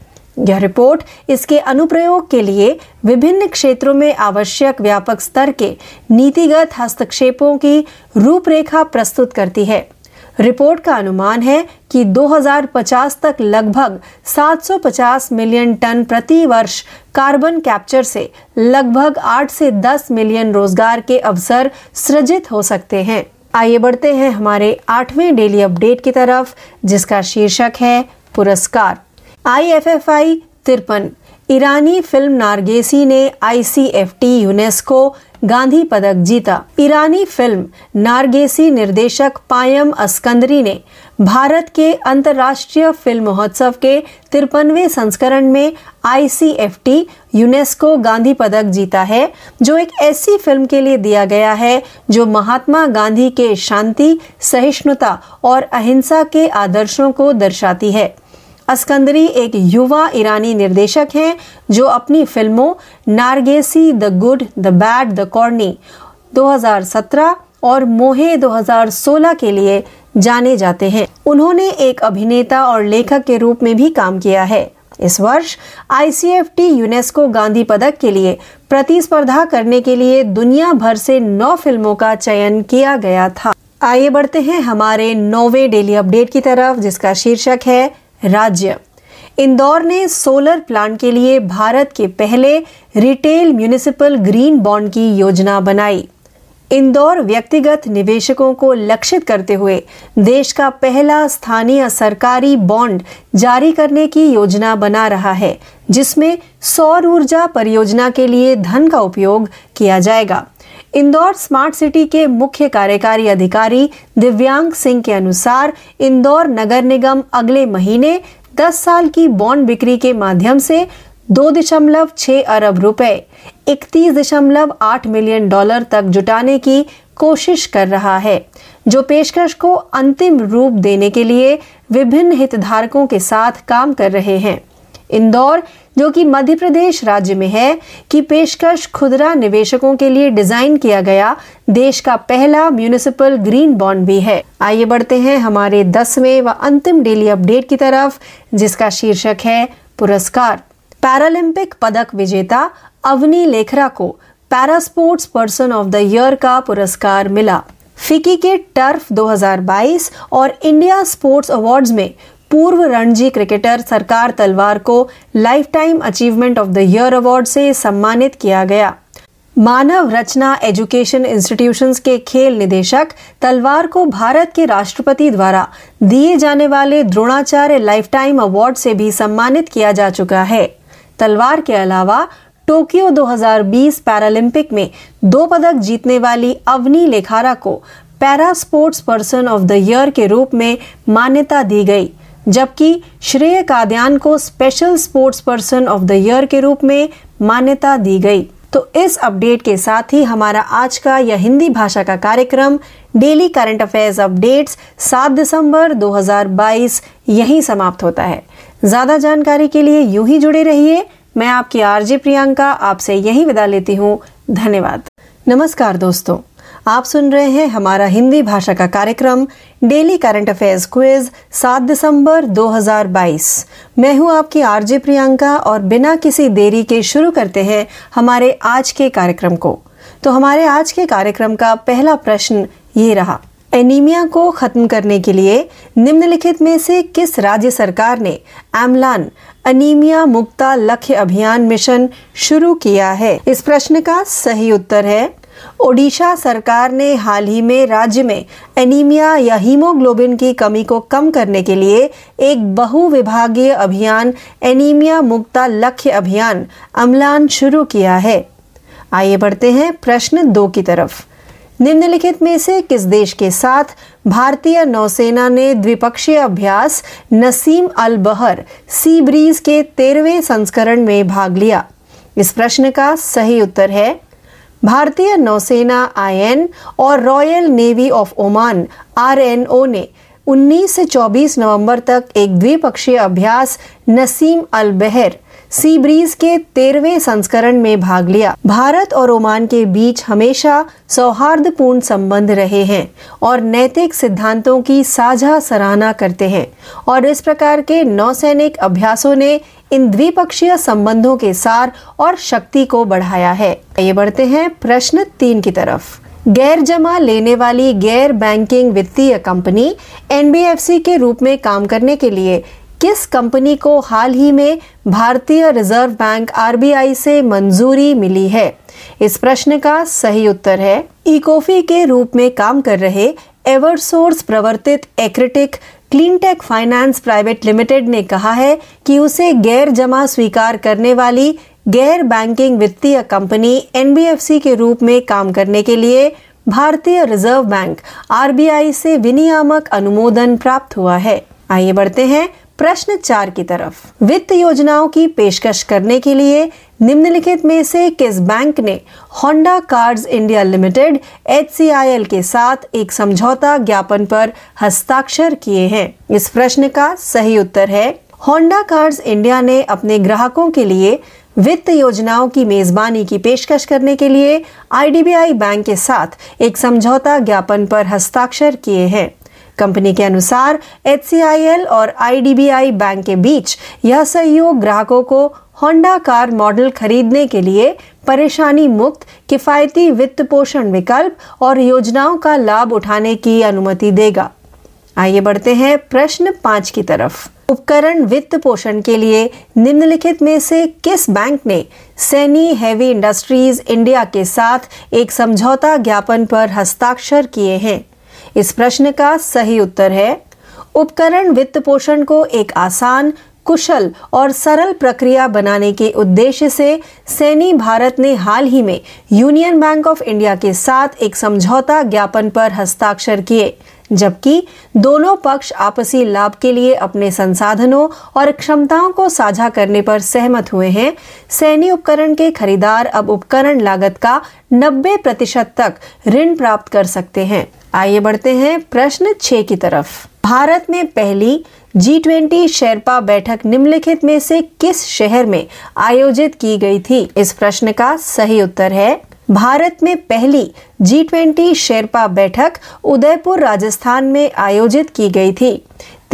यह रिपोर्ट इसके अनुप्रयोग के लिए विभिन्न क्षेत्रों में आवश्यक व्यापक स्तर के नीतिगत हस्तक्षेपों की रूपरेखा प्रस्तुत करती है। रिपोर्ट का अनुमान है कि 2050 तक लगभग 750 मिलियन टन प्रति वर्ष कार्बन कैप्चर से लगभग 8 से 10 मिलियन रोजगार के अवसर सृजित हो सकते हैं। आइए बढ़ते हैं हमारे 8वें डेली अपडेट की तरफ, जिसका शीर्षक है पुरस्कार। IFFI 53 ईरानी फिल्म नार्गेसी ने ICFT यूनेस्को गांधी पदक जीता। ईरानी फिल्म नार्गेसी निर्देशक पायम अस्कंदरी ने भारत के अंतर्राष्ट्रीय फिल्म महोत्सव के 53वें संस्करण में ICFT यूनेस्को गांधी पदक जीता है, जो एक ऐसी फिल्म के लिए दिया गया है जो महात्मा गांधी के शांति, सहिष्णुता और अहिंसा के आदर्शों को दर्शाती है। अस्कंदरी एक युवा ईरानी निर्देशक हैं जो अपनी फिल्मों नार्गेसी the good the bad the corny 2017 और मोहे 2016 के लिए जाने जाते हैं। उन्होंने एक अभिनेता और लेखक के रूप में भी काम किया है। इस वर्ष ICFT यूनेस्को गांधी पदक के लिए प्रतिस्पर्धा करने के लिए दुनिया भर से 9 फिल्मों का चयन किया गया था। आइए बढ़ते हैं हमारे 9वें डेली अपडेट की तरफ, जिसका शीर्षक है राज्य। इंदौर ने सोलर प्लांट के लिए भारत के पहले रिटेल म्युनिसिपल ग्रीन बॉन्ड की योजना बनाई। इंदौर व्यक्तिगत निवेशकों को लक्षित करते हुए देश का पहला स्थानीय सरकारी बॉन्ड जारी करने की योजना बना रहा है, जिसमें सौर ऊर्जा परियोजना के लिए धन का उपयोग किया जाएगा। इंदौर स्मार्ट सिटी के मुख्य कार्यकारी अधिकारी दिव्यांग सिंह के अनुसार इंदौर नगर निगम अगले महीने 10 साल की बॉन्ड बिक्री के माध्यम से 2.6 अरब रुपए 31.8 मिलियन डॉलर तक जुटाने की कोशिश कर रहा है, जो पेशकश को अंतिम रूप देने के लिए विभिन्न हितधारकों के साथ काम कर रहे हैं। इंदौर, जो कि मध्य प्रदेश राज्य में है, की पेशकश खुदरा निवेशकों के लिए डिजाइन किया गया देश का पहला म्युनिसिपल ग्रीन बॉन्ड भी है। आइए बढ़ते हैं हमारे 10वें व अंतिम डेली अपडेट की तरफ, जिसका शीर्षक है पुरस्कार। पैरालंपिक पदक विजेता अवनी लेखरा को para sports person of the year का पुरस्कार मिला। फिक्की के टर्फ 2022 और इंडिया स्पोर्ट्स अवार्ड्स में पूर्व रणजी क्रिकेटर सरकार तलवार को life time achievement of the year award से सम्मानित किया गया। मानव रचना एजुकेशन इंस्टीट्यूशंस के खेल निदेशक तलवार को भारत के राष्ट्रपति द्वारा दिए जाने वाले द्रोणाचार्य लाइफटाइम अवार्ड से भी सम्मानित किया जा चुका है। तलवार के अलावा टोक्यो 2020 पैरालंपिक में 2 पदक जीतने वाली अवनी लेखारा को para sports person of the year के रूप में मान्यता दी गई, जबकि श्रेय कादियान को special sports person of the year के रूप में मान्यता दी गई। तो इस अपडेट के साथ ही हमारा आज का यह हिंदी भाषा का कार्यक्रम डेली करंट अफेयर्स अपडेट्स 7 दिसंबर 2022 यहीं समाप्त होता है। ज्यादा जानकारी के लिए यूं ही जुड़े रहिए। मैं आपकी आरजे प्रियंका आपसे यहीं विदा लेती हूं। धन्यवाद। नमस्कार दोस्तों, आप सुन रहे हैं हमारा हिंदी भाषा का कार्यक्रम डेली करंट अफेयर्स क्विज 7 दिसंबर 2022। मैं हूं आपकी आरजे प्रियंका और बिना किसी देरी के शुरू करते हैं हमारे आज के कार्यक्रम को। तो हमारे आज के कार्यक्रम का पहला प्रश्न ये रहा, एनीमिया को खत्म करने के लिए निम्नलिखित में से किस राज्य सरकार ने अम्लान अनीमिया मुक्ता लक्ष्य अभियान मिशन शुरू किया है? इस प्रश्न का सही उत्तर है ओडिशा सरकार ने हाल ही में राज्य में एनीमिया या हीमोग्लोबिन की कमी को कम करने के लिए एक बहुविभागीय अभियान एनीमिया मुक्ता लक्ष्य अभियान अम्लान शुरू किया है। आइए बढ़ते हैं प्रश्न 2 की तरफ। निम्नलिखित में से किस देश के साथ भारतीय नौसेना ने द्विपक्षीय अभ्यास नसीम अल बहर सी ब्रीज के 13वें संस्करण में भाग लिया? इस प्रश्न का सही उत्तर है भारतीय नौसेना IN और royal navy of Oman RNO ने 19 से 24 नवंबर तक एक द्विपक्षीय अभ्यास नसीम अल बहर सी ब्रीज के 13वें संस्करण में भाग लिया। भारत और ओमान के बीच हमेशा सौहार्दपूर्ण संबंध रहे हैं और नैतिक सिद्धांतों की साझा सराहना करते हैं और इस प्रकार के नौसैनिक अभ्यासों ने इन द्विपक्षीय संबंधों के सार और शक्ति को बढ़ाया है। ये बढ़ते हैं प्रश्न 3 की तरफ। गैर जमा लेने वाली गैर बैंकिंग वित्तीय कंपनी NBFC के रूप में काम करने के लिए किस कंपनी को हाल ही में भारतीय रिजर्व बैंक RBI से मंजूरी मिली है? इस प्रश्न का सही उत्तर है इकोफी के रूप में काम कर रहे एवरसोर्स प्रवर्तित एक्रिटिक क्लीनटेक फाइनेंस प्राइवेट लिमिटेड ने कहा है कि उसे गैर जमा स्वीकार करने वाली गैर बैंकिंग वित्तीय कंपनी NBFC के रूप में काम करने के लिए भारतीय रिजर्व बैंक RBI से विनियामक अनुमोदन प्राप्त हुआ है। आइए बढ़ते हैं प्रश्न 4 की तरफ। वित्त योजनाओं की पेशकश करने के लिए निम्नलिखित में से किस बैंक ने Honda cards India limited HCIL के साथ एक समझौता ज्ञापन पर हस्ताक्षर किए हैं? इस प्रश्न का सही उत्तर है होंडा कार्ड्स इंडिया ने अपने ग्राहकों के लिए वित्त योजनाओं की मेजबानी की पेशकश करने के लिए IDBI बैंक के साथ एक समझौता ज्ञापन पर हस्ताक्षर किए हैं। कंपनी के अनुसार HCIL और IDBI बैंक के बीच यह सहयोग ग्राहकों को होंडा कार मॉडल खरीदने के लिए परेशानी मुक्त किफायती वित्त पोषण विकल्प और योजनाओं का लाभ उठाने की अनुमति देगा। आइए बढ़ते हैं प्रश्न 5 की तरफ। उपकरण वित्त पोषण के लिए निम्नलिखित में से किस बैंक ने सैनी हेवी इंडस्ट्रीज इंडिया के साथ एक समझौता ज्ञापन पर हस्ताक्षर किए हैं? इस प्रश्न का सही उत्तर है उपकरण वित्त पोषण को एक आसान, कुशल और सरल प्रक्रिया बनाने के उद्देश्य से सैनी भारत ने हाल ही में यूनियन बैंक ऑफ इंडिया के साथ एक समझौता ज्ञापन पर हस्ताक्षर किए, जबकि दोनों पक्ष आपसी लाभ के लिए अपने संसाधनों और क्षमताओं को साझा करने पर सहमत हुए हैं। सैनी उपकरण के खरीदार अब उपकरण लागत का 90% तक ऋण प्राप्त कर सकते हैं। आइए बढ़ते हैं प्रश्न 6 की तरफ। भारत में पहली G20 शेरपा बैठक निम्नलिखित में से किस शहर में आयोजित की गई थी? इस प्रश्न का सही उत्तर है भारत में पहली G20 शेरपा बैठक उदयपुर राजस्थान में आयोजित की गई थी।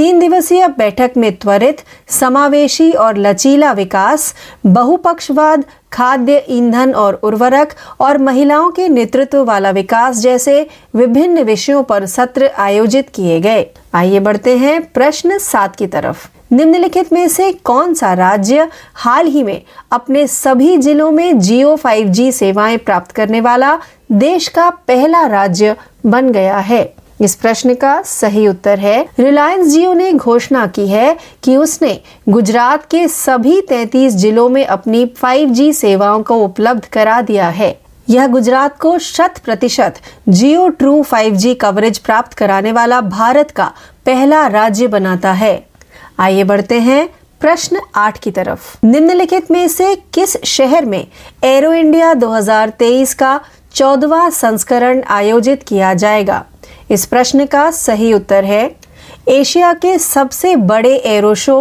3 दिवसीय बैठक में त्वरित, समावेशी और लचीला विकास, बहुपक्षवाद, खाद्य ईंधन और उर्वरक और महिलाओं के नेतृत्व वाला विकास जैसे विभिन्न विषयों पर सत्र आयोजित किए गए। आइए बढ़ते हैं प्रश्न 7 की तरफ। निम्नलिखित में से कौन सा राज्य हाल ही में अपने सभी जिलों में जियो 5G सेवाएं प्राप्त करने वाला देश का पहला राज्य बन गया है? इस प्रश्न का सही उत्तर है, रिलायंस जियो ने घोषणा की है कि उसने गुजरात के सभी 33 जिलों में अपनी 5G सेवाओं को उपलब्ध करा दिया है। यह गुजरात को 100% जियो ट्रू 5G कवरेज प्राप्त कराने वाला भारत का पहला राज्य बनाता है। आइए बढ़ते हैं प्रश्न 8 की तरफ। निम्नलिखित में से किस शहर में एरो इंडिया 2023 का 14वां संस्करण आयोजित किया जाएगा? इस प्रश्न का सही उत्तर है, एशिया के सबसे बड़े एरो शो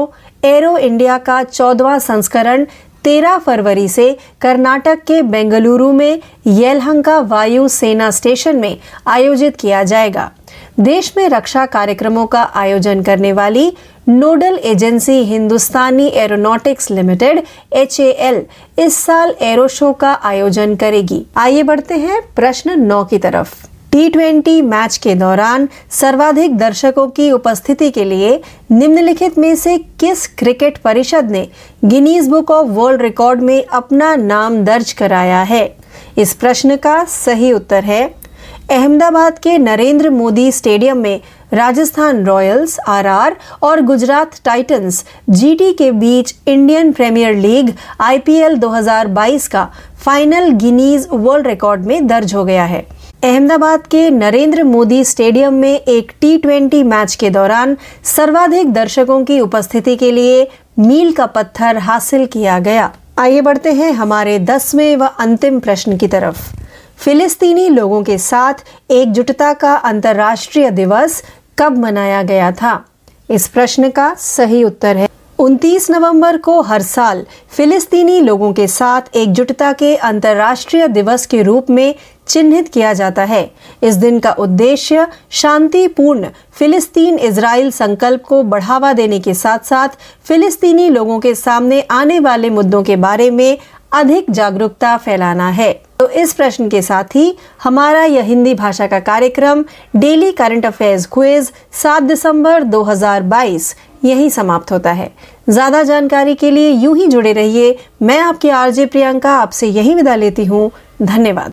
एरो इंडिया का 14वां संस्करण 13 फरवरी से कर्नाटक के बेंगलुरु में येलहंका वायु सेना स्टेशन में आयोजित किया जाएगा। देश में रक्षा कार्यक्रमों का आयोजन करने वाली nodal agency Hindustani Aeronautics Limited HAL इस साल एरो शो का आयोजन करेगी। आइए बढ़ते हैं प्रश्न 9 की तरफ। T20 मैच के दौरान सर्वाधिक दर्शकों की उपस्थिति के लिए निम्नलिखित में से किस क्रिकेट परिषद ने Guinness Book of World Record में अपना नाम दर्ज कराया है? इस प्रश्न का सही उत्तर है, अहमदाबाद के नरेंद्र मोदी स्टेडियम में राजस्थान रॉयल्स RR और गुजरात टाइटंस GT के बीच इंडियन प्रीमियर लीग IPL 2022 का फाइनल गिनीज वर्ल्ड रिकॉर्ड में दर्ज हो गया है। अहमदाबाद के नरेंद्र मोदी स्टेडियम में एक T20 मैच के दौरान सर्वाधिक दर्शकों की उपस्थिति के लिए मील का पत्थर हासिल किया गया। आइए बढ़ते हैं हमारे 10वें व अंतिम प्रश्न की तरफ। फिलिस्तीनी लोगों के साथ एकजुटता का अंतर्राष्ट्रीय दिवस कब मनाया गया था? इस प्रश्न का सही उत्तर है, 29 नवंबर को हर साल फिलिस्तीनी लोगों के साथ एकजुटता के अंतर्राष्ट्रीय दिवस के रूप में चिन्हित किया जाता है। इस दिन का उद्देश्य शांतिपूर्ण फिलिस्तीन इजराइल संकल्प को बढ़ावा देने के साथ साथ फिलिस्तीनी लोगों के सामने आने वाले मुद्दों के बारे में अधिक जागरूकता फैलाना है। तो इस प्रश्न के साथ ही हमारा यह हिंदी भाषा का कार्यक्रम डेली करंट अफेयर्स क्विज 7 दिसंबर 2022 यही समाप्त होता है। ज्यादा जानकारी के लिए यूं ही जुड़े रहिए। मैं आपकी RJ प्रियंका आपसे यही विदा लेती हूँ। धन्यवाद।